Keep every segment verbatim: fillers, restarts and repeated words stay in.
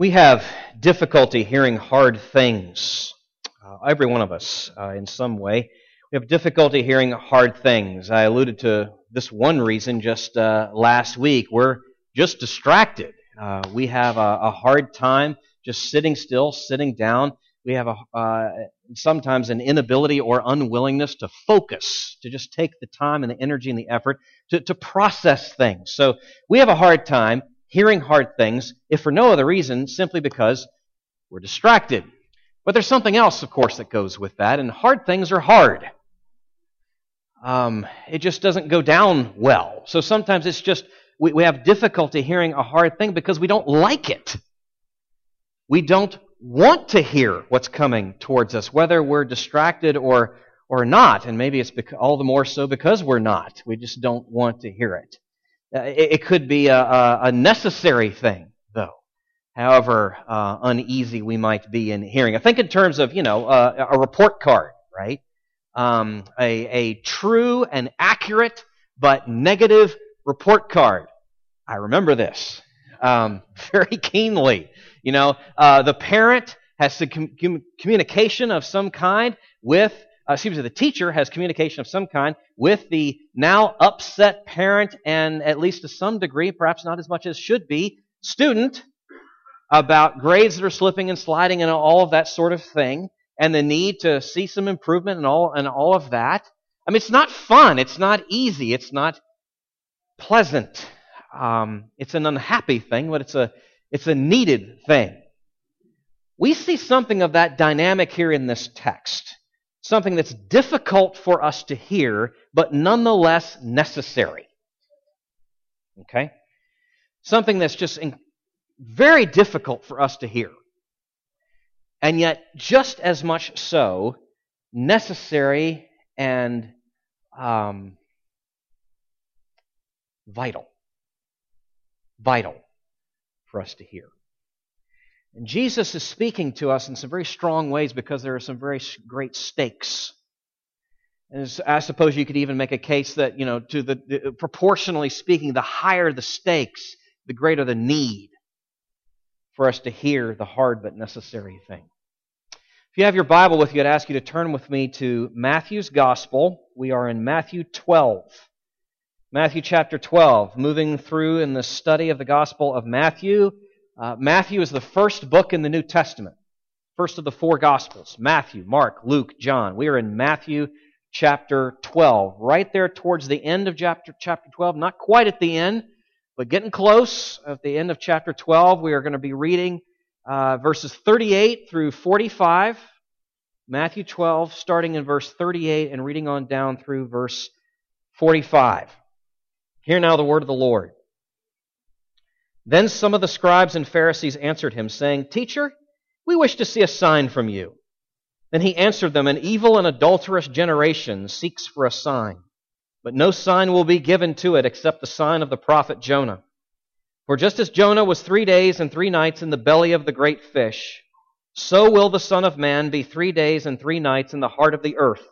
We have difficulty hearing hard things. Uh, every one of us, uh, in some way. We have difficulty hearing hard things. I alluded to this one reason just uh, last week. We're just distracted. Uh, we have a, a hard time just sitting still, sitting down. We have a, uh, sometimes an inability or unwillingness to focus, to just take the time and the energy and the effort to, to process things. So we have a hard time hearing hard things, if for no other reason, simply because we're distracted. But there's something else, of course, that goes with that, and hard things are hard. Um, it just doesn't go down well. So sometimes it's just we, we have difficulty hearing a hard thing because we don't like it. We don't want to hear what's coming towards us, whether we're distracted or or not, and maybe it's because, all the more so because we're not. We just don't want to hear it. Uh, it, it could be a, a, a necessary thing, though, however uh, uneasy we might be in hearing. I think in terms of, you know, uh, a report card, right? Um, a, a true and accurate but negative report card. I remember this um, very keenly. You know, uh, the parent has the com- communication of some kind with, uh, excuse me, the teacher has communication of some kind with the now upset parent and at least to some degree, perhaps not as much as should be, student about grades that are slipping and sliding and all of that sort of thing and the need to see some improvement and all and all of that. I mean, it's not fun. It's not easy. It's not pleasant. Um, it's an unhappy thing, but it's a It's a needed thing. We see something of that dynamic here in this text, something that's difficult for us to hear, but nonetheless necessary. Okay? Something that's just in, very difficult for us to hear, and yet just as much so necessary and um, vital. Vital. For us to hear. And Jesus is speaking to us in some very strong ways because there are some very great stakes. And I suppose you could even make a case that, you know, to the, the proportionally speaking, the higher the stakes, the greater the need for us to hear the hard but necessary thing. If you have your Bible with you, I'd ask you to turn with me to Matthew's Gospel. We are in Matthew twelve. Matthew chapter twelve, moving through in the study of the Gospel of Matthew. Uh, Matthew is the first book in the New Testament, first of the four Gospels, Matthew, Mark, Luke, John. We are in Matthew chapter twelve, right there towards the end of chapter, chapter twelve, not quite at the end, but getting close. At the end of chapter twelve, we are going to be reading uh, verses thirty-eight through forty-five, Matthew twelve, starting in verse thirty-eight and reading on down through verse forty-five. Hear now the word of the Lord. Then some of the scribes and Pharisees answered him, saying, "Teacher, we wish to see a sign from you." Then he answered them, "An evil and adulterous generation seeks for a sign, but no sign will be given to it except the sign of the prophet Jonah. For just as Jonah was three days and three nights in the belly of the great fish, so will the Son of Man be three days and three nights in the heart of the earth.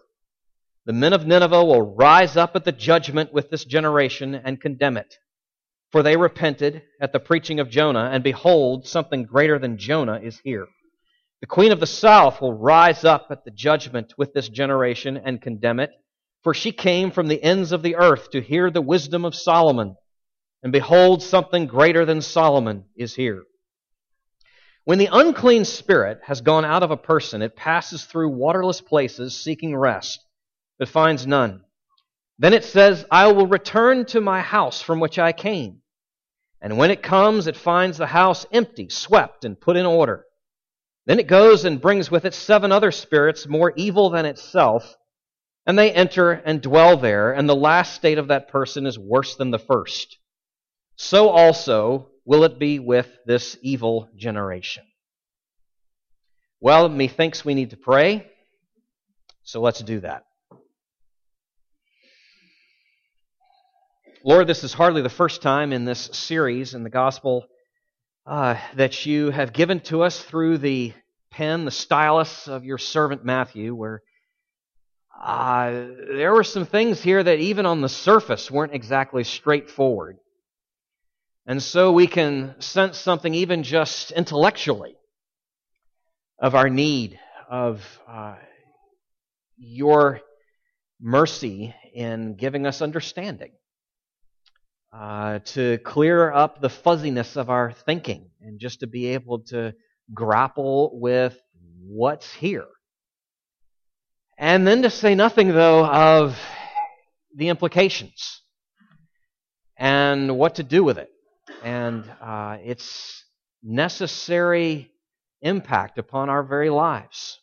The men of Nineveh will rise up at the judgment with this generation and condemn it. For they repented at the preaching of Jonah, and behold, something greater than Jonah is here. The queen of the south will rise up at the judgment with this generation and condemn it. For she came from the ends of the earth to hear the wisdom of Solomon, and behold, something greater than Solomon is here. When the unclean spirit has gone out of a person, it passes through waterless places seeking rest, but finds none. Then it says, 'I will return to my house from which I came.' And when it comes, it finds the house empty, swept, and put in order. Then it goes and brings with it seven other spirits more evil than itself, and they enter and dwell there, and the last state of that person is worse than the first. So also will it be with this evil generation." Well, methinks we need to pray, so let's do that. Lord, this is hardly the first time in this series in the gospel uh, that you have given to us through the pen, the stylus of your servant Matthew, where uh, there were some things here that even on the surface weren't exactly straightforward. And so we can sense something even just intellectually of our need of uh, your mercy in giving us understanding uh, to clear up the fuzziness of our thinking and just to be able to grapple with what's here. And then to say nothing, though, of the implications and what to do with it and uh, its necessary impact upon our very lives.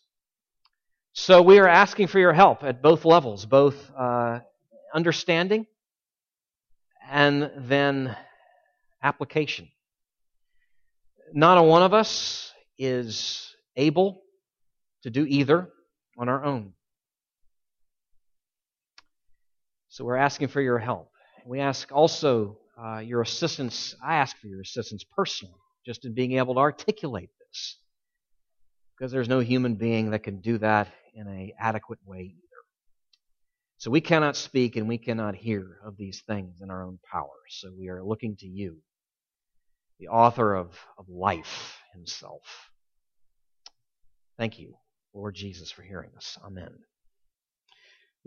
So we are asking for your help at both levels, both uh, understanding and then application. Not a one of us is able to do either on our own. So we're asking for your help. We ask also uh, your assistance. I ask for your assistance personally, just in being able to articulate this, because there's no human being that can do that in an adequate way either. So we cannot speak and we cannot hear of these things in our own power. So we are looking to you, the author of, of life himself. Thank you, Lord Jesus, for hearing us. Amen.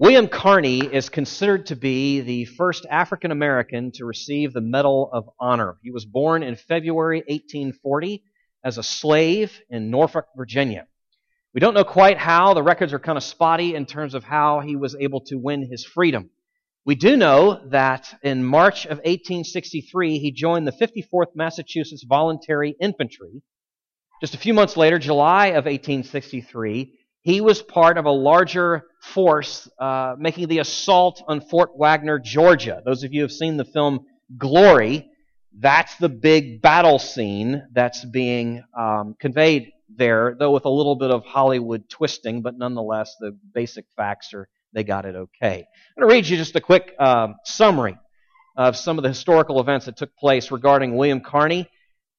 William Carney is considered to be the first African American to receive the Medal of Honor. He was born in February eighteen forty as a slave in Norfolk, Virginia. We don't know quite how. The records are kind of spotty in terms of how he was able to win his freedom. We do know that in March of eighteen sixty-three, he joined the fifty-fourth Massachusetts Volunteer Infantry. Just a few months later, July of eighteen sixty-three, he was part of a larger force uh, making the assault on Fort Wagner, Georgia. Those of you who have seen the film Glory, that's the big battle scene that's being um, conveyed there, though with a little bit of Hollywood twisting, but nonetheless, the basic facts are they got it okay. I'm going to read you just a quick uh, summary of some of the historical events that took place regarding William Carney,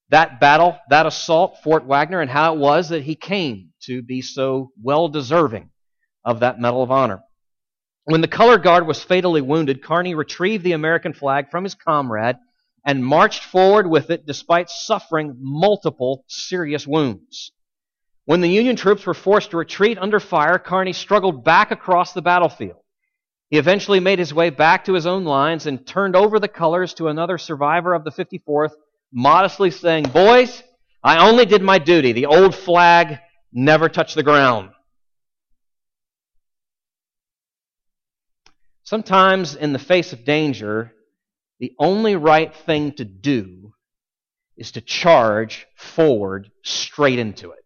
that battle, that assault, Fort Wagner, and how it was that he came to be so well-deserving of that Medal of Honor. When the color guard was fatally wounded, Carney retrieved the American flag from his comrade and marched forward with it despite suffering multiple serious wounds. When the Union troops were forced to retreat under fire, Carney struggled back across the battlefield. He eventually made his way back to his own lines and turned over the colors to another survivor of the fifty-fourth, modestly saying, "Boys, I only did my duty. The old flag never touched the ground." Sometimes in the face of danger, the only right thing to do is to charge forward straight into it.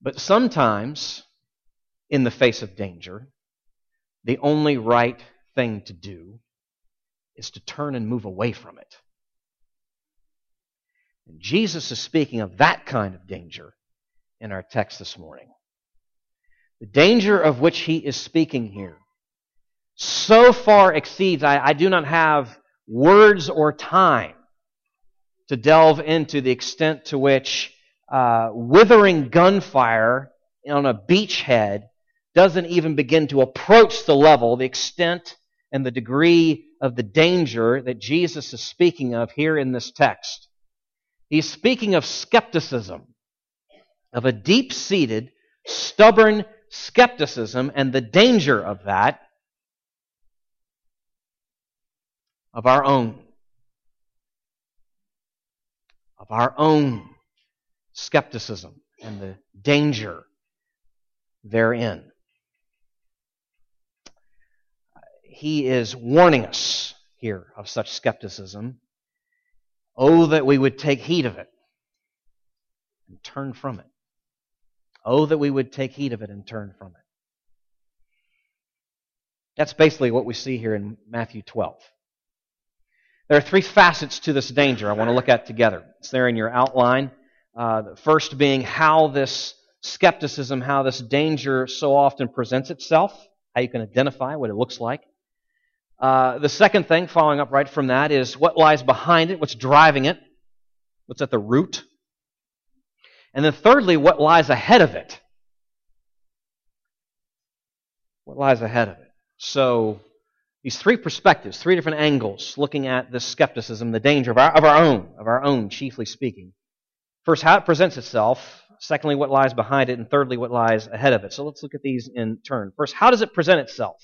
But sometimes in the face of danger, the only right thing to do is to turn and move away from it. And Jesus is speaking of that kind of danger in our text this morning. The danger of which he is speaking here so far exceeds, I, I do not have words or time to delve into the extent to which uh, withering gunfire on a beachhead doesn't even begin to approach the level, the extent, and the degree of the danger that Jesus is speaking of here in this text. He's speaking of skepticism, of a deep-seated, stubborn skepticism, and the danger of that, of our own, of our own skepticism, and the danger therein. He is warning us here of such skepticism. Oh, that we would take heed of it and turn from it. Oh, that we would take heed of it and turn from it. That's basically what we see here in Matthew twelve. There are three facets to this danger I want to look at together. It's there in your outline. Uh, the first being how this skepticism, how this danger so often presents itself, how you can identify what it looks like. Uh, the second thing, following up right from that, is what lies behind it, what's driving it, what's at the root. And then thirdly, what lies ahead of it. What lies ahead of it. So These three perspectives, three different angles, looking at this skepticism, the danger of our, of our own, of our own, chiefly speaking. First, how it presents itself. Secondly, what lies behind it. And thirdly, what lies ahead of it. So let's look at these in turn. First, how does it present itself?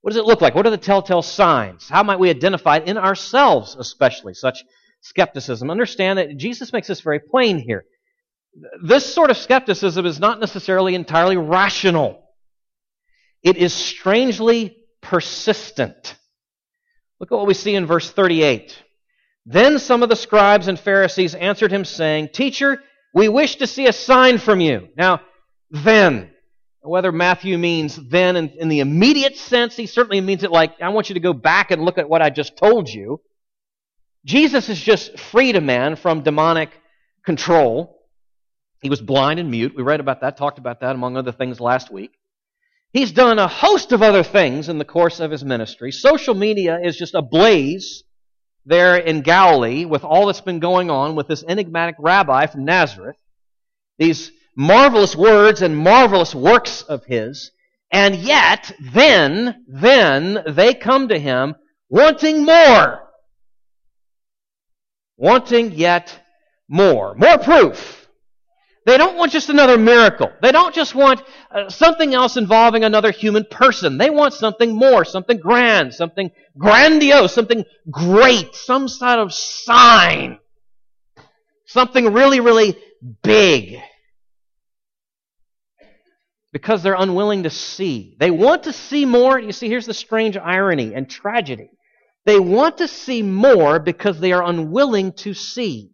What does it look like? What are the telltale signs? How might we identify it in ourselves, especially, such skepticism? Understand that Jesus makes this very plain here. This sort of skepticism is not necessarily entirely rational. It is strangely persistent. Look at what we see in verse thirty-eight. Then some of the scribes and Pharisees answered him, saying, "Teacher, we wish to see a sign from you." Now, then, whether Matthew means then in, in the immediate sense, he certainly means it like, I want you to go back and look at what I just told you. Jesus has just freed a man from demonic control. He was blind and mute. We read about that, talked about that, among other things, last week. He's done a host of other things in the course of his ministry. Social media is just ablaze there in Galilee with all that's been going on with this enigmatic rabbi from Nazareth, these marvelous words and marvelous works of his, and yet, then, then, they come to him wanting more. Wanting yet more. More proof. They don't want just another miracle. They don't just want uh, something else involving another human person. They want something more, something grand, something grandiose, something great, some sort of sign, something really, really big. Because they're unwilling to see. They want to see more. You see, here's the strange irony and tragedy. They want to see more because they are unwilling to see.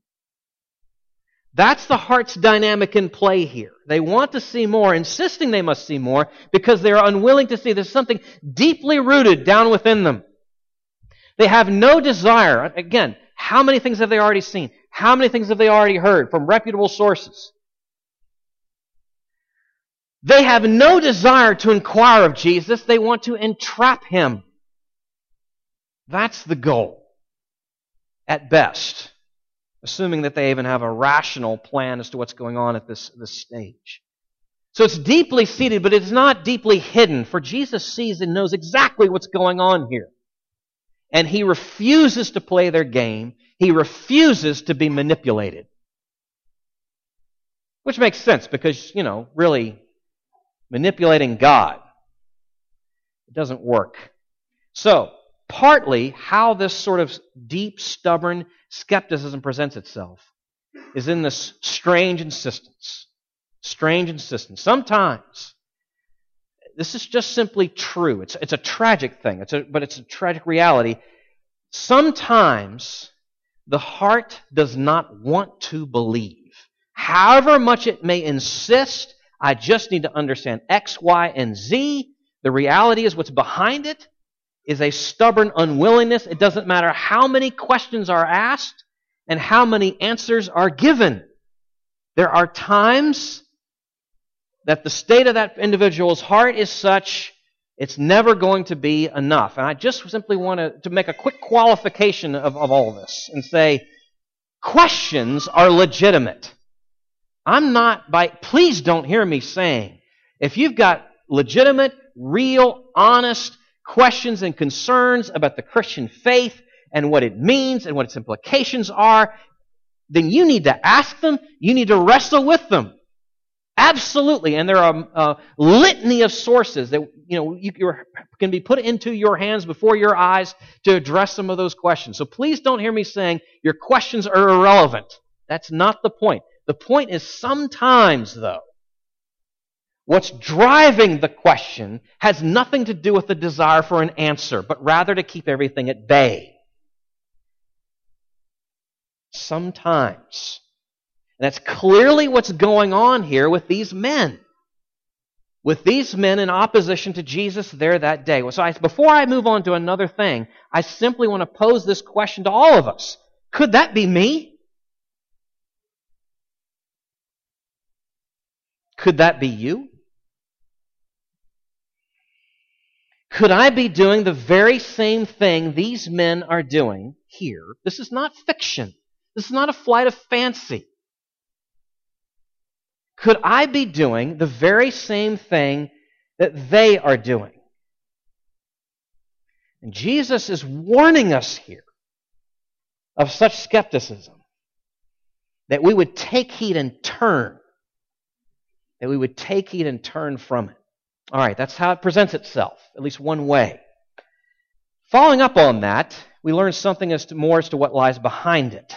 That's the heart's dynamic in play here. They want to see more, insisting they must see more, because they are unwilling to see. There's something deeply rooted down within them. They have no desire. Again, how many things have they already seen? How many things have they already heard from reputable sources? They have no desire to inquire of Jesus. They want to entrap him. That's the goal, at best. Assuming that they even have a rational plan as to what's going on at this, this stage. So it's deeply seated, but it's not deeply hidden, for Jesus sees and knows exactly what's going on here. And he refuses to play their game. He refuses to be manipulated. Which makes sense because, you know, really, manipulating God, it doesn't work. So, partly, how this sort of deep, stubborn skepticism presents itself is in this strange insistence. Strange insistence. Sometimes, this is just simply true. It's, it's a tragic thing, it's a, but it's a tragic reality. Sometimes, the heart does not want to believe. However much it may insist, I just need to understand X, Y, and Z. The reality is what's behind it is a stubborn unwillingness. It doesn't matter how many questions are asked and how many answers are given. There are times that the state of that individual's heart is such, it's never going to be enough. And I just simply want to, to make a quick qualification of, of all of this and say, questions are legitimate. I'm not, by, please don't hear me saying, if you've got legitimate, real, honest questions and concerns about the Christian faith and what it means and what its implications are, then you need to ask them. You need to wrestle with them. Absolutely. And there are a litany of sources that you know you can be put into your hands before your eyes to address some of those questions. So please don't hear me saying your questions are irrelevant. That's not the point. The point is sometimes, though, what's driving the question has nothing to do with the desire for an answer, but rather to keep everything at bay. Sometimes. And that's clearly what's going on here with these men. With these men in opposition to Jesus there that day. So I, before I move on to another thing, I simply want to pose this question to all of us. Could that be me? Could that be you? Could I be doing the very same thing these men are doing here? This is not fiction. This is not a flight of fancy. Could I be doing the very same thing that they are doing? And Jesus is warning us here of such skepticism, that we would take heed and turn, that we would take heed and turn from it. All right, that's how it presents itself, at least one way. Following up on that, we learn something as to more as to what lies behind it.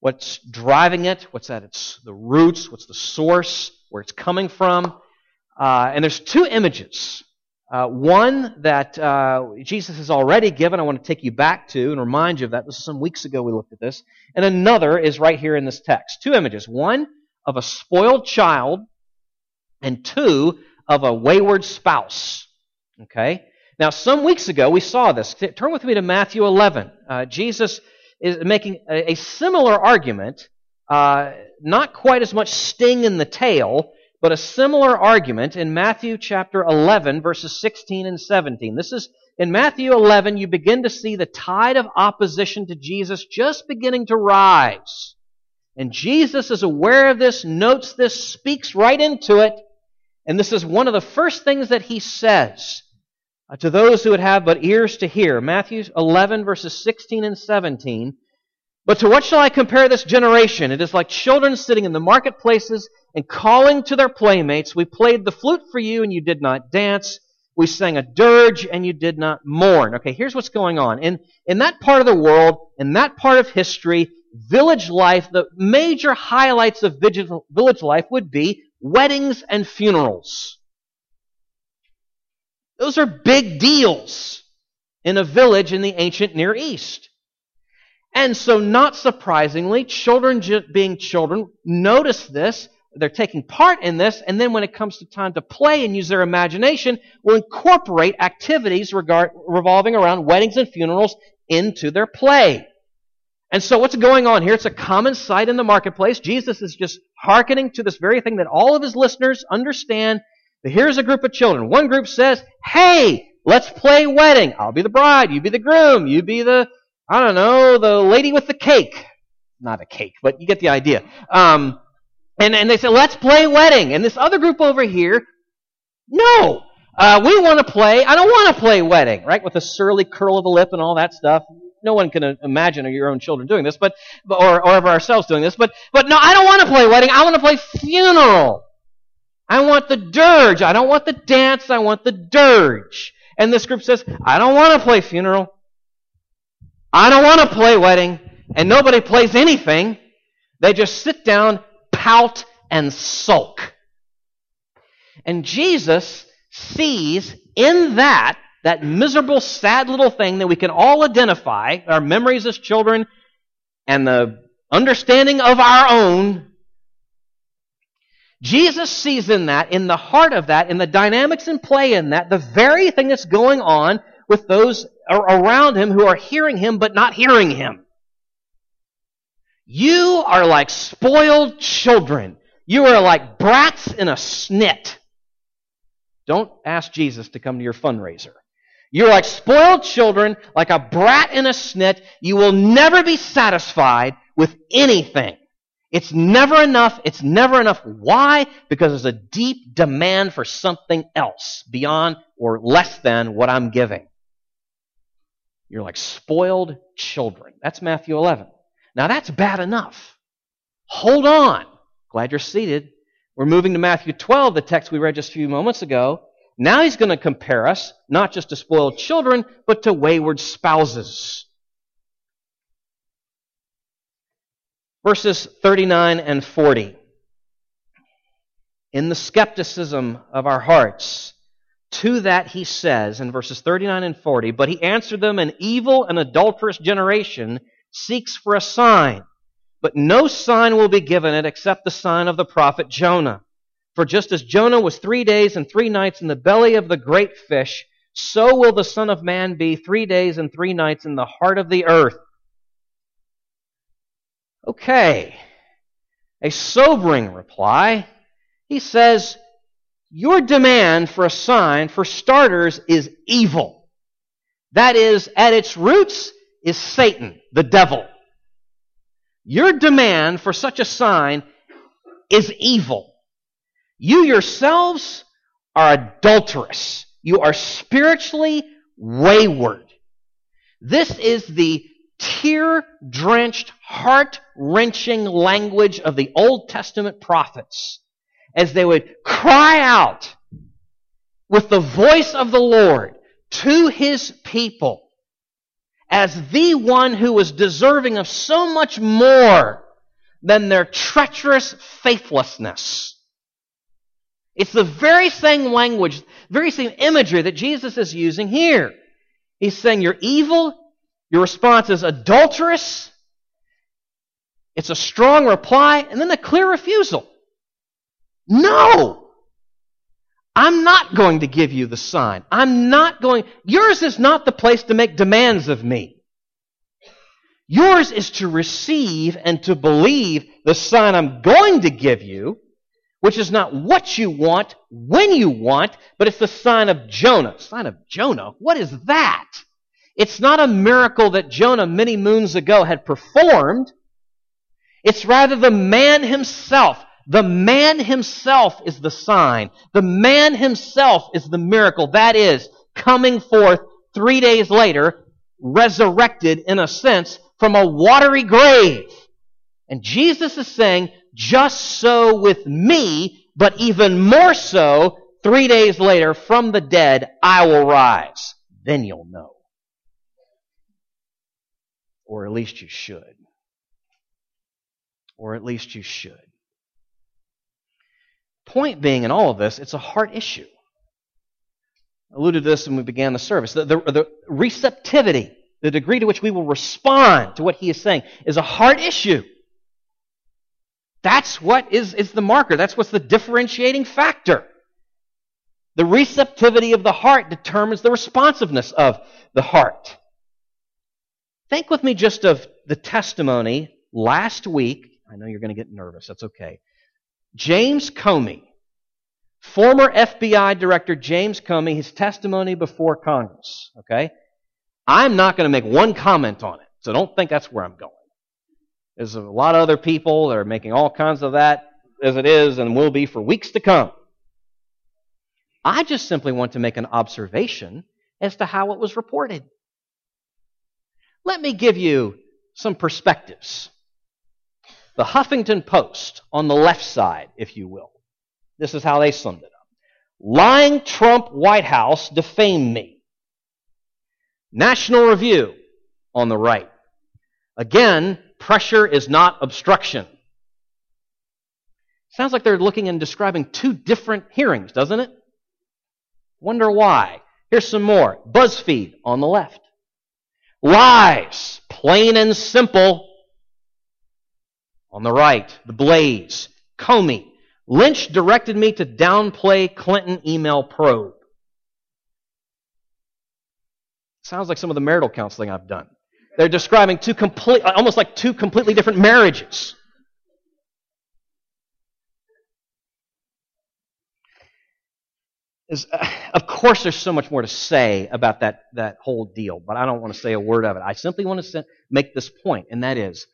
What's driving it, what's at its the roots, what's the source, where it's coming from. Uh, and there's two images. Uh, one that uh, Jesus has already given, I want to take you back to and remind you of that. This is some weeks ago we looked at this. And another is right here in this text. Two images. One of a spoiled child, and two of a wayward spouse. Okay? Now, some weeks ago we saw this. Turn with me to Matthew eleven. Uh, Jesus is making a, a similar argument, uh, not quite as much sting in the tail, but a similar argument in Matthew chapter eleven, verses sixteen and seventeen. This is, in Matthew eleven, you begin to see the tide of opposition to Jesus just beginning to rise. And Jesus is aware of this, notes this, speaks right into it. And this is one of the first things that he says uh, to those who would have but ears to hear. Matthew eleven, verses sixteen and seventeen. But to what shall I compare this generation? It is like children sitting in the marketplaces and calling to their playmates, we played the flute for you, and you did not dance. We sang a dirge, and you did not mourn. Okay, here's what's going on. In, in that part of the world, in that part of history, village life, the major highlights of village life would be weddings and funerals. Those are big deals in a village in the ancient Near East. And so, not surprisingly, children being children notice this. They're taking part in this, and then when it comes to time to play and use their imagination, will incorporate activities regard, revolving around weddings and funerals into their play. And so what's going on here? It's a common sight in the marketplace. Jesus is just hearkening to this very thing that all of his listeners understand. But here's a group of children. One group says, hey, let's play wedding. I'll be the bride, you be the groom, you be the, I don't know, the lady with the cake. Not a cake, but you get the idea. Um... And, and they say, let's play wedding. And this other group over here, no, uh, we want to play, I don't want to play wedding, right? With a surly curl of the lip and all that stuff. No one can imagine your own children doing this, but or, or of ourselves doing this. But, but no, I don't want to play wedding. I want to play funeral. I want the dirge. I don't want the dance. I want the dirge. And this group says, I don't want to play funeral. I don't want to play wedding. And nobody plays anything. They just sit down, pout, and sulk. And Jesus sees in that, that miserable, sad little thing that we can all identify, our memories as children, and the understanding of our own, Jesus sees in that, in the heart of that, in the dynamics and play in that, the very thing that's going on with those around him who are hearing him but not hearing him. You are like spoiled children. You are like brats in a snit. Don't ask Jesus to come to your fundraiser. You're like spoiled children, like a brat in a snit. You will never be satisfied with anything. It's never enough. It's never enough. Why? Because there's a deep demand for something else beyond or less than what I'm giving. You're like spoiled children. That's Matthew eleven. Now that's bad enough. Hold on. Glad you're seated. We're moving to Matthew twelve, the text we read just a few moments ago. Now he's going to compare us, not just to spoiled children, but to wayward spouses. Verses thirty-nine and forty. In the skepticism of our hearts, to that he says, in verses thirty-nine and forty, but he answered them, an evil and adulterous generation seeks for a sign, but no sign will be given it except the sign of the prophet Jonah. For just as Jonah was three days and three nights in the belly of the great fish, so will the Son of Man be three days and three nights in the heart of the earth. Okay, a sobering reply. He says, your demand for a sign, for starters, is evil. That is, at its roots, is Satan, the devil. Your demand for such a sign is evil. You yourselves are adulterous. You are spiritually wayward. This is the tear-drenched, heart-wrenching language of the Old Testament prophets as they would cry out with the voice of the Lord to his people as the one who was deserving of so much more than their treacherous faithlessness. It's the very same language, very same imagery that Jesus is using here. He's saying you're evil, your response is adulterous, it's a strong reply, and then a clear refusal. No! I'm not going to give you the sign. I'm not going... Yours is not the place to make demands of me. Yours is to receive and to believe the sign I'm going to give you, which is not what you want, when you want, but it's the sign of Jonah. Sign of Jonah? What is that? It's not a miracle that Jonah many moons ago had performed. It's rather the man himself. The man himself is the sign. The man himself is the miracle. That is, coming forth three days later, resurrected, in a sense, from a watery grave. And Jesus is saying, just so with me, but even more so, three days later, from the dead, I will rise. Then you'll know. Or at least you should. Or at least you should. Point being, in all of this, it's a heart issue. I alluded to this when we began the service. The, the, the receptivity, the degree to which we will respond to what he is saying, is a heart issue. That's what is, is the marker. That's what's the differentiating factor. The receptivity of the heart determines the responsiveness of the heart. Think with me just of the testimony last week. I know you're going to get nervous. That's okay. James Comey, former F B I Director James Comey, his testimony before Congress. Okay, I'm not going to make one comment on it, so don't think that's where I'm going. There's a lot of other people that are making all kinds of that as it is and will be for weeks to come. I just simply want to make an observation as to how it was reported. Let me give you some perspectives. The Huffington Post, on the left side, if you will. This is how they summed it up. Lying Trump White House defamed me. National Review, on the right. Again, pressure is not obstruction. Sounds like they're looking and describing two different hearings, doesn't it? Wonder why. Here's some more. BuzzFeed, on the left. Lies, plain and simple. On the right, the Blaze, Comey, Lynch directed me to downplay Clinton email probe. Sounds like some of the marital counseling I've done. They're describing two complete, almost like two completely different marriages. Is, uh, of course, there's so much more to say about that, that whole deal, but I don't want to say a word of it. I simply want to make this point, and that is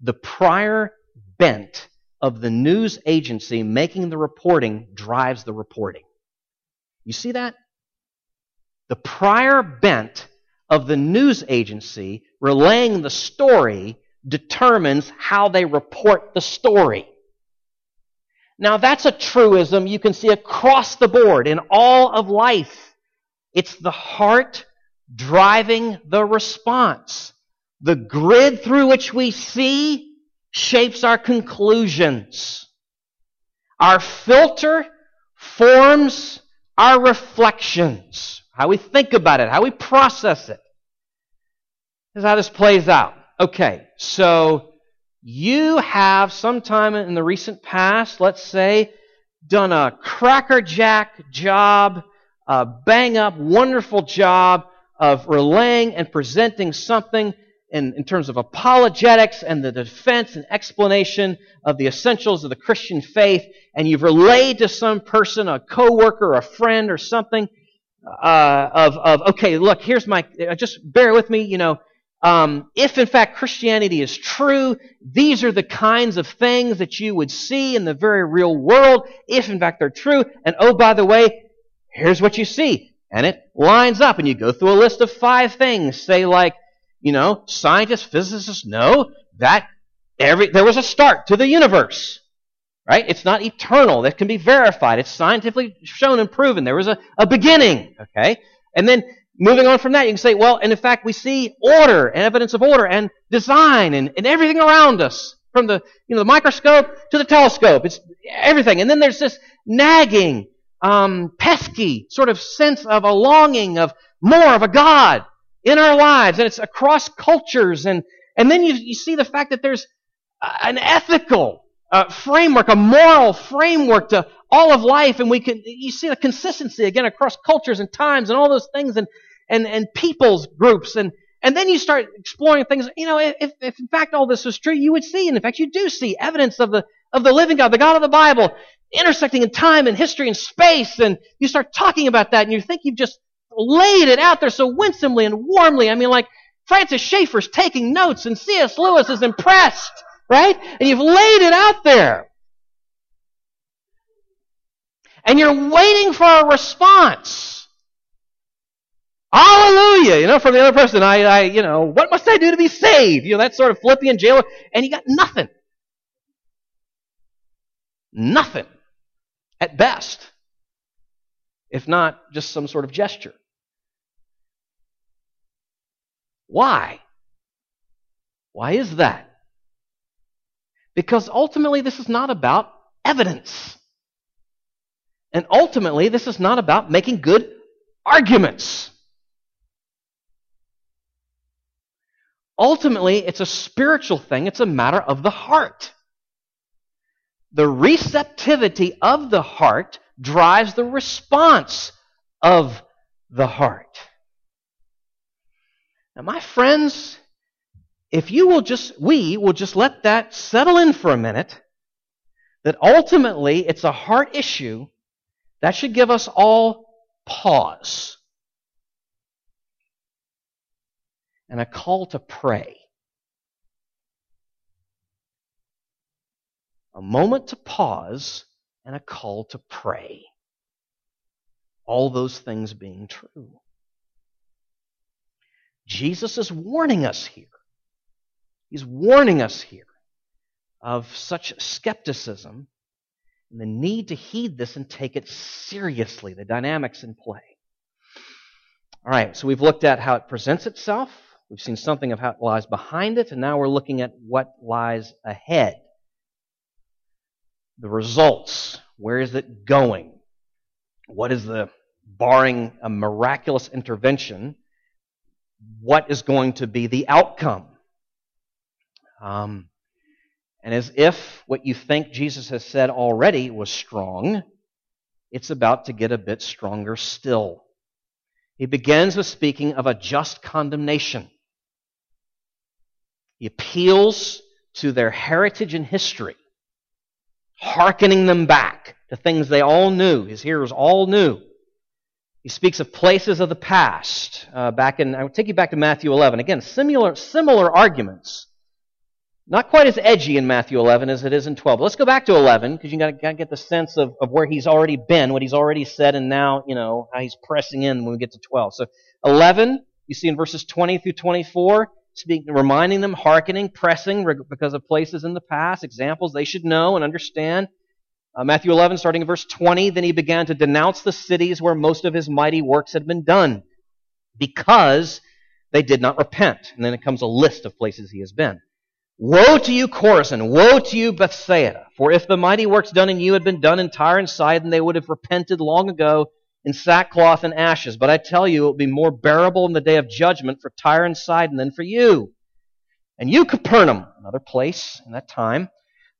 the prior bent of the news agency making the reporting drives the reporting. You see that? The prior bent of the news agency relaying the story determines how they report the story. Now, that's a truism you can see across the board in all of life. It's the heart driving the response. The grid through which we see shapes our conclusions. Our filter forms our reflections. How we think about it, how we process it. This is how this plays out. Okay, so you have sometime in the recent past, let's say, done a crackerjack job, a bang-up, wonderful job of relaying and presenting something In, in terms of apologetics and the defense and explanation of the essentials of the Christian faith, and you've relayed to some person, a coworker, a friend, or something, uh, of, of, okay, look, here's my, just bear with me, you know, um, if in fact Christianity is true, these are the kinds of things that you would see in the very real world, if in fact they're true, and oh, by the way, here's what you see, and it lines up, and you go through a list of five things, say like, You know, scientists, physicists know that every there was a start to the universe, right? It's not eternal. That can be verified. It's scientifically shown and proven. There was a, a beginning, okay? And then moving on from that, you can say, well, and in fact, we see order and evidence of order and design and, and everything around us, from the you know the microscope to the telescope. It's everything. And then there's this nagging, um, pesky sort of sense of a longing of more of a God in our lives, and it's across cultures. And, and then you, you see the fact that there's an ethical uh, framework, a moral framework to all of life, and we can you see the consistency, again, across cultures and times and all those things and and, and people's groups. And, and then you start exploring things. You know, if, if in fact all this was true, you would see, and in fact you do see, evidence of the of the living God, the God of the Bible, intersecting in time and history and space. And you start talking about that, and you think you've just laid it out there so winsomely and warmly. I mean, like, Francis Schaeffer's taking notes and C S Lewis is impressed, right? And you've laid it out there. And you're waiting for a response. Hallelujah, you know, from the other person. I, I, you know, what must I do to be saved? You know, that sort of Philippian jailer. And you got nothing. Nothing. At best. If not, just some sort of gesture. Why? Why is that? Because ultimately this is not about evidence. And ultimately this is not about making good arguments. Ultimately it's a spiritual thing. It's a matter of the heart. The receptivity of the heart drives the response of the heart. Now, my friends, if you will just, we will just let that settle in for a minute, that ultimately it's a heart issue, that should give us all pause and a call to pray. A moment to pause and a call to pray. All those things being true. Jesus is warning us here. He's warning us here of such skepticism and the need to heed this and take it seriously, the dynamics in play. All right, so we've looked at how it presents itself. We've seen something of how it lies behind it, and now we're looking at what lies ahead. The results. Where is it going? What is the, barring a miraculous intervention, what is going to be the outcome? Um, and as if what you think Jesus has said already was strong, it's about to get a bit stronger still. He begins with speaking of a just condemnation. He appeals to their heritage and history, hearkening them back to things they all knew. His hearers all knew. He speaks of places of the past. Uh, back in, I will take you back to Matthew eleven. Again, similar, similar arguments. Not quite as edgy in Matthew eleven as it is in twelve. Let's go back to eleven, because you got to get the sense of, of where he's already been, what he's already said, and now, you know, how he's pressing in when we get to twelve. So eleven, you see in verses twenty through twenty-four, Speak, reminding them, hearkening, pressing, because of places in the past, examples they should know and understand. Uh, Matthew eleven, starting in verse twenty, then he began to denounce the cities where most of his mighty works had been done, because they did not repent. And then it comes a list of places he has been. Woe to you, Chorazin! Woe to you, Bethsaida! For if the mighty works done in you had been done in Tyre and Sidon, they would have repented long ago in sackcloth and ashes. But I tell you, it will be more bearable in the day of judgment for Tyre and Sidon than for you. And you, Capernaum, another place in that time,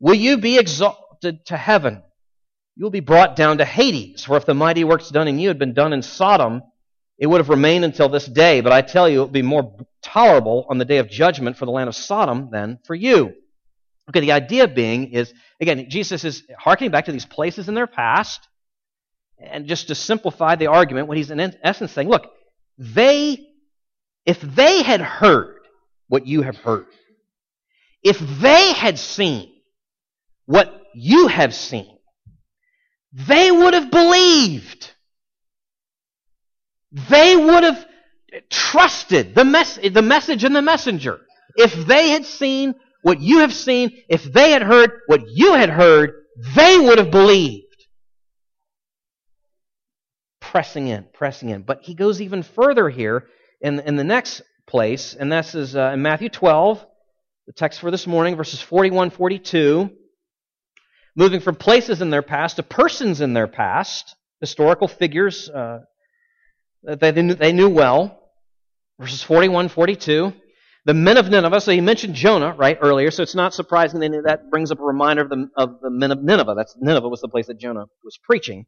will you be exalted to heaven? You will be brought down to Hades. For if the mighty works done in you had been done in Sodom, it would have remained until this day. But I tell you, it will be more tolerable on the day of judgment for the land of Sodom than for you. Okay, the idea being is, again, Jesus is hearkening back to these places in their past. And just to simplify the argument, what he's in essence saying, look, they, if they had heard what you have heard, if they had seen what you have seen, they would have believed. They would have trusted the, mes- the message and the messenger. If they had seen what you have seen, if they had heard what you had heard, they would have believed. Pressing in, pressing in. But he goes even further here in, in the next place, and this is uh, in Matthew twelve, the text for this morning, verses forty-one, forty-two. Moving from places in their past to persons in their past, historical figures uh, that they knew, they knew well. Verses forty-one, forty-two. The men of Nineveh, so he mentioned Jonah, right, earlier, so it's not surprising that that brings up a reminder of the, of the men of Nineveh. That's Nineveh was the place that Jonah was preaching.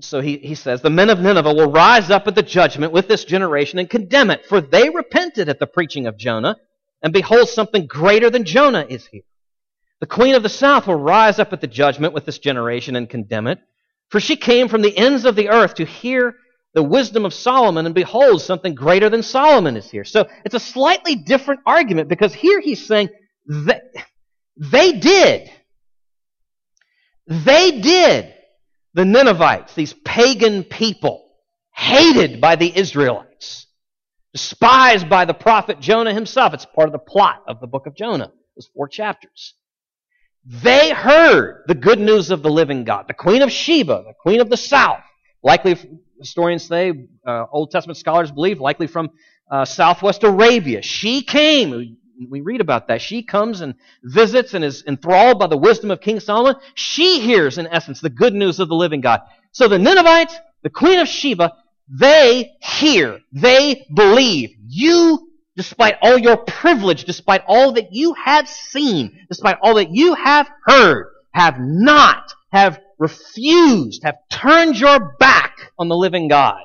So he, he says, the men of Nineveh will rise up at the judgment with this generation and condemn it, for they repented at the preaching of Jonah, and behold, something greater than Jonah is here. The queen of the south will rise up at the judgment with this generation and condemn it, for she came from the ends of the earth to hear the wisdom of Solomon, and behold, something greater than Solomon is here. So it's a slightly different argument, because here he's saying they, they did. They did. The Ninevites, these pagan people, hated by the Israelites, despised by the prophet Jonah himself. It's part of the plot of the book of Jonah, those four chapters. They heard the good news of the living God, the Queen of Sheba, the Queen of the South, likely, historians say, uh, Old Testament scholars believe, likely from uh, Southwest Arabia. She came. We read about that. She comes and visits and is enthralled by the wisdom of King Solomon. She hears, in essence, the good news of the living God. So the Ninevites, the Queen of Sheba, they hear. They believe. You, despite all your privilege, despite all that you have seen, despite all that you have heard, have not, have refused, have turned your back on the living God.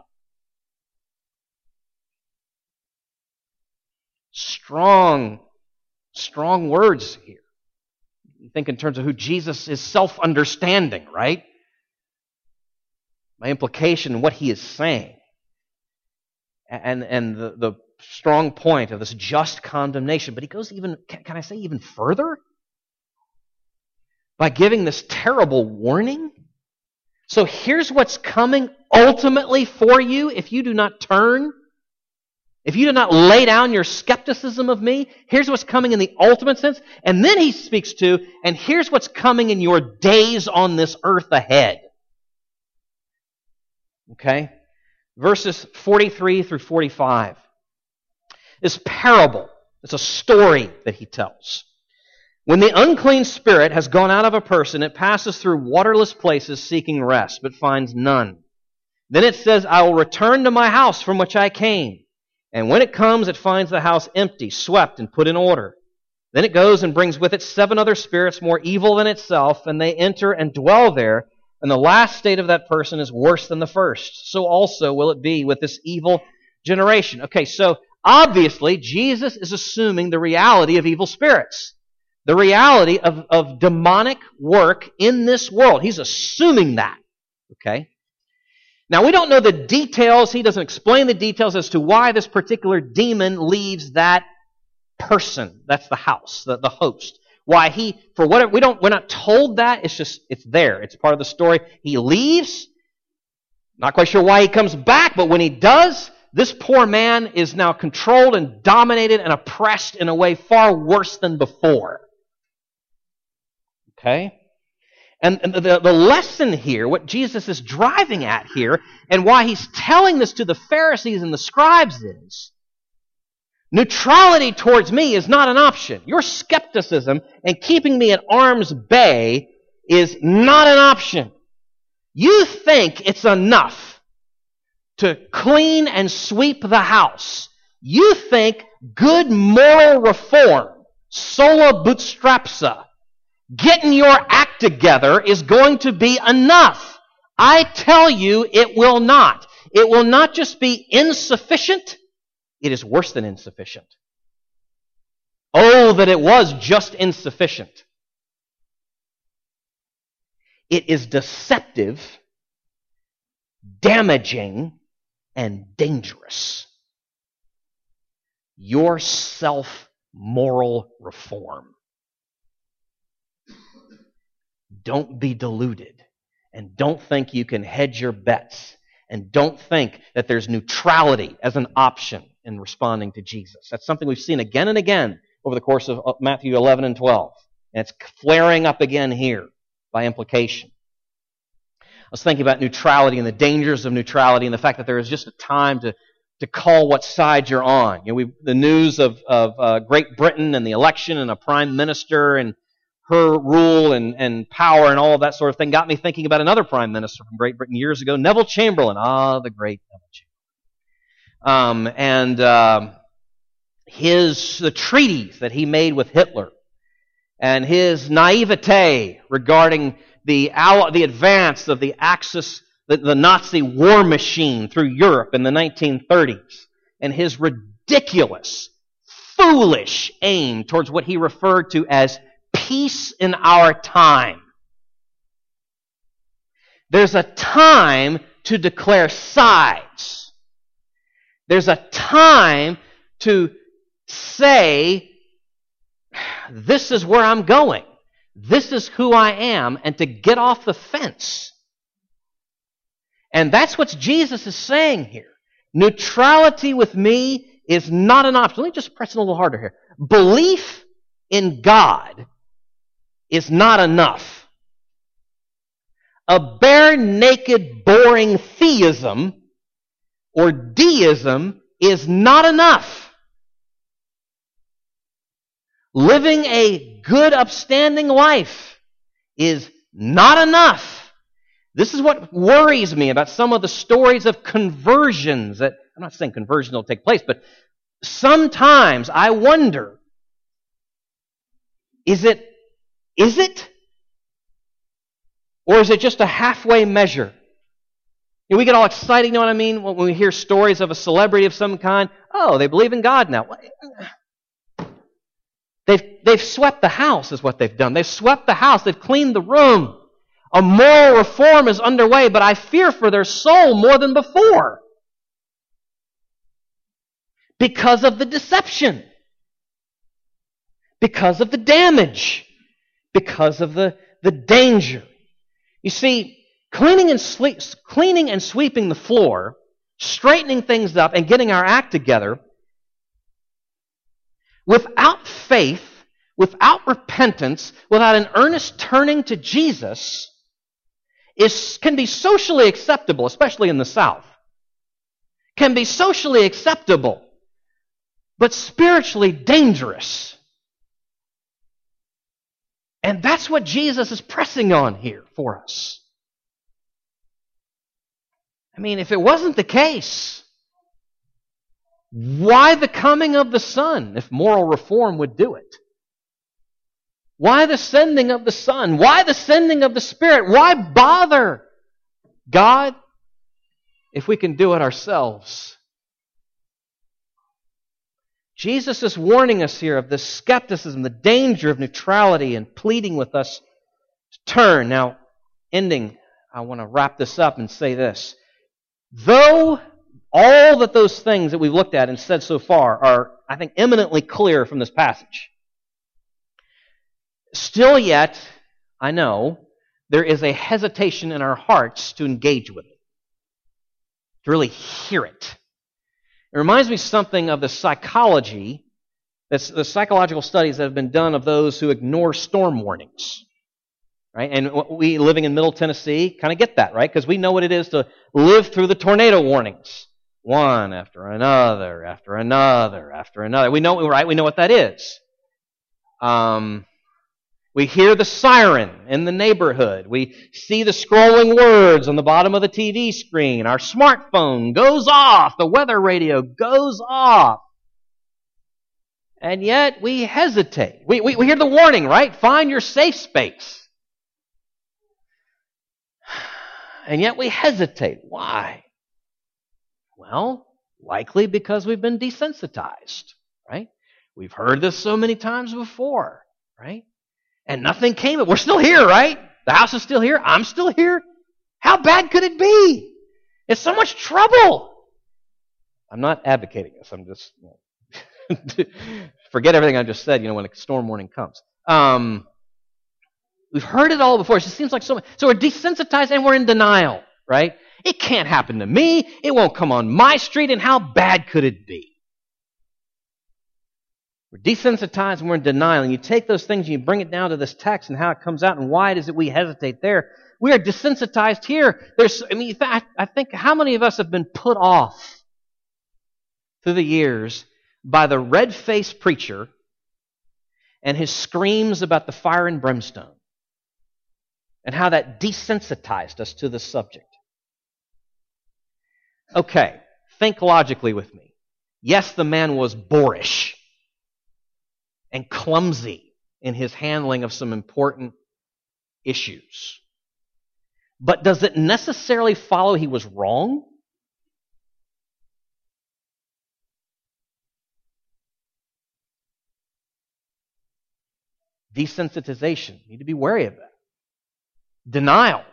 Strong, strong words here. You think in terms of who Jesus is, self-understanding, right? By implication, what he is saying. And, and the, the strong point of this just condemnation. But he goes even, can, can I say even further? By giving this terrible warning. So here's what's coming ultimately for you if you do not turn. If you do not lay down your skepticism of me, here's what's coming in the ultimate sense. And then he speaks to, and here's what's coming in your days on this earth ahead. Okay? Verses forty-three through forty-five. This parable, it's a story that he tells. When the unclean spirit has gone out of a person, it passes through waterless places seeking rest, but finds none. Then it says, I will return to my house from which I came. And when it comes, it finds the house empty, swept, and put in order. Then it goes and brings with it seven other spirits more evil than itself, and they enter and dwell there, and the last state of that person is worse than the first. So also will it be with this evil generation. Okay, so obviously Jesus is assuming the reality of evil spirits, the reality of, of demonic work in this world. He's assuming that, okay? Now, we don't know the details. He doesn't explain the details as to why this particular demon leaves that person. That's the house, the, the host. Why he, for whatever, we don't, we're not told that. It's just, it's there. It's part of the story. He leaves. Not quite sure why he comes back, but when he does, this poor man is now controlled and dominated and oppressed in a way far worse than before. Okay? And the, the lesson here, what Jesus is driving at here, and why he's telling this to the Pharisees and the scribes is, neutrality towards me is not an option. Your skepticism and keeping me at arm's bay is not an option. You think it's enough to clean and sweep the house. You think good moral reform, sola bootstrapsa, getting your act together is going to be enough. I tell you, it will not. It will not just be insufficient, it is worse than insufficient. Oh, that it was just insufficient. It is deceptive, damaging, and dangerous. Your self-moral reform. Don't be deluded, and don't think you can hedge your bets And don't think that there's neutrality as an option in responding to Jesus. That's something we've seen again and again over the course of Matthew eleven and twelve. And it's flaring up again here by implication. I was thinking about neutrality and the dangers of neutrality and the fact that there is just a time to, to call what side you're on. You know, we the news of, of uh, Great Britain and the election and a prime minister and her rule and, and power and all of that sort of thing got me thinking about another prime minister from Great Britain years ago, Neville Chamberlain. Ah, the great Neville Chamberlain. Um, and um, his the treaties that he made with Hitler and his naivete regarding The, the advance of the Axis, the, the Nazi war machine through Europe in the nineteen thirties, and his ridiculous, foolish aim towards what he referred to as peace in our time. There's a time to declare sides. There's a time to say, this is where I'm going. This is who I am, and to get off the fence. And that's what Jesus is saying here. Neutrality with me is not an option. Let me just press it a little harder here. Belief in God is not enough. A bare, naked, boring theism or deism is not enough. Living a good, upstanding life is not enough. This is what worries me about some of the stories of conversions. That I'm not saying conversion will take place, but sometimes I wonder, is it, is it? Or is it just a halfway measure? You know, we get all excited, you know what I mean, when we hear stories of a celebrity of some kind. Oh, they believe in God now. They've, they've swept the house is what they've done. They've swept the house. They've cleaned the room. A moral reform is underway, but I fear for their soul more than before because of the deception, because of the damage, because of the, the danger. You see, cleaning and, sleep, cleaning and sweeping the floor, straightening things up, and getting our act together without faith, without repentance, without an earnest turning to Jesus, is, can be socially acceptable, especially in the South. Can be socially acceptable, but spiritually dangerous. And that's what Jesus is pressing on here for us. I mean, if it wasn't the case, why the coming of the Son, if moral reform would do it? Why the sending of the Son? Why the sending of the Spirit? Why bother God if we can do it ourselves? Jesus is warning us here of this skepticism, the danger of neutrality, and pleading with us to turn. Now, ending, I want to wrap this up and say this. Though all that those things that we've looked at and said so far are, I think, eminently clear from this passage. Still yet, I know, there is a hesitation in our hearts to engage with it, to really hear it. It reminds me something of the psychology, the psychological studies that have been done of those who ignore storm warnings. Right? And we, living in Middle Tennessee, kind of get that, right? Because we know what it is to live through the tornado warnings. One after another, after another, after another. We know, right? We know what that is. Um, we hear the siren in the neighborhood. We see the scrolling words on the bottom of the T V screen. Our smartphone goes off. The weather radio goes off. And yet we hesitate. We we, we hear the warning, right? Find your safe space. And yet we hesitate. Why? Well, likely because we've been desensitized, right? We've heard this so many times before, right? And nothing came. We're still here, right? The house is still here. I'm still here. How bad could it be? It's so much trouble. I'm not advocating this. I'm just, you know, forget everything I just said, you know, when a storm warning comes. Um... We've heard it all before. It just seems like so much. So we're desensitized and we're in denial, right? It can't happen to me. It won't come on my street. And how bad could it be? We're desensitized and we're in denial. And you take those things and you bring it down to this text and how it comes out and why it is that we hesitate there. We are desensitized here. There's, I mean, I, I think how many of us have been put off through the years by the red-faced preacher and his screams about the fire and brimstone and how that desensitized us to the subject. Okay, think logically with me. Yes, the man was boorish and clumsy in his handling of some important issues. But does it necessarily follow he was wrong? Desensitization. You need to be wary of that. Denial.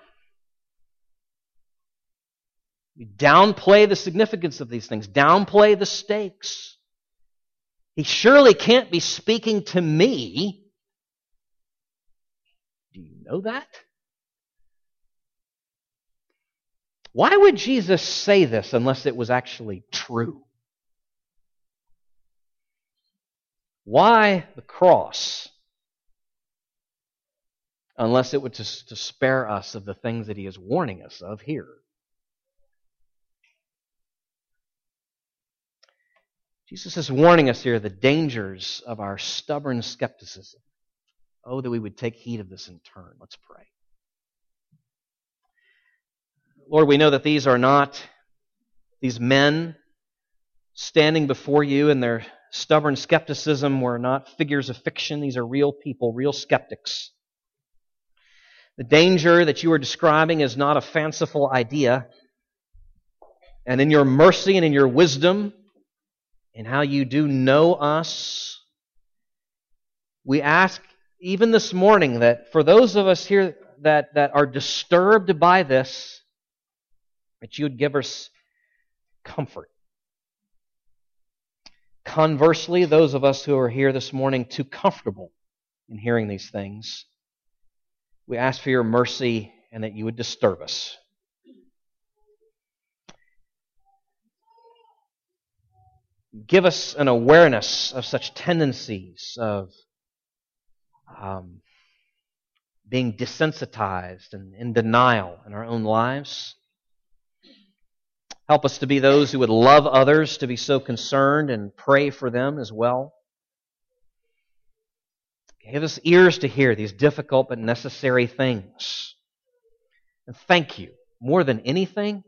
We downplay the significance of these things. Downplay the stakes. He surely can't be speaking to me. Do you know that? Why would Jesus say this unless it was actually true? Why the cross? Unless it were to, to spare us of the things that he is warning us of here. Jesus is warning us here of the dangers of our stubborn skepticism. Oh, that we would take heed of this in turn. Let's pray. Lord, we know that these are not these men standing before you in their stubborn skepticism were not figures of fiction. These are real people, real skeptics. The danger that you are describing is not a fanciful idea. And in your mercy and in your wisdom, in how you do know us, we ask even this morning that for those of us here that, that are disturbed by this, that you would give us comfort. Conversely, those of us who are here this morning too comfortable in hearing these things, we ask for your mercy and that you would disturb us. Give us an awareness of such tendencies of um, being desensitized and in denial in our own lives. Help us to be those who would love others, to be so concerned and pray for them as well. Give us ears to hear these difficult but necessary things. And thank you, more than anything,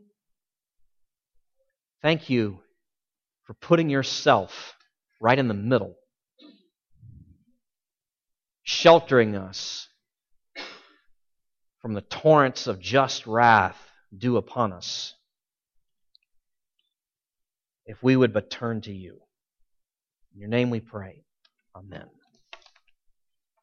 thank you for putting yourself right in the middle, sheltering us from the torrents of just wrath due upon us, if we would but turn to you. In your name we pray. Amen.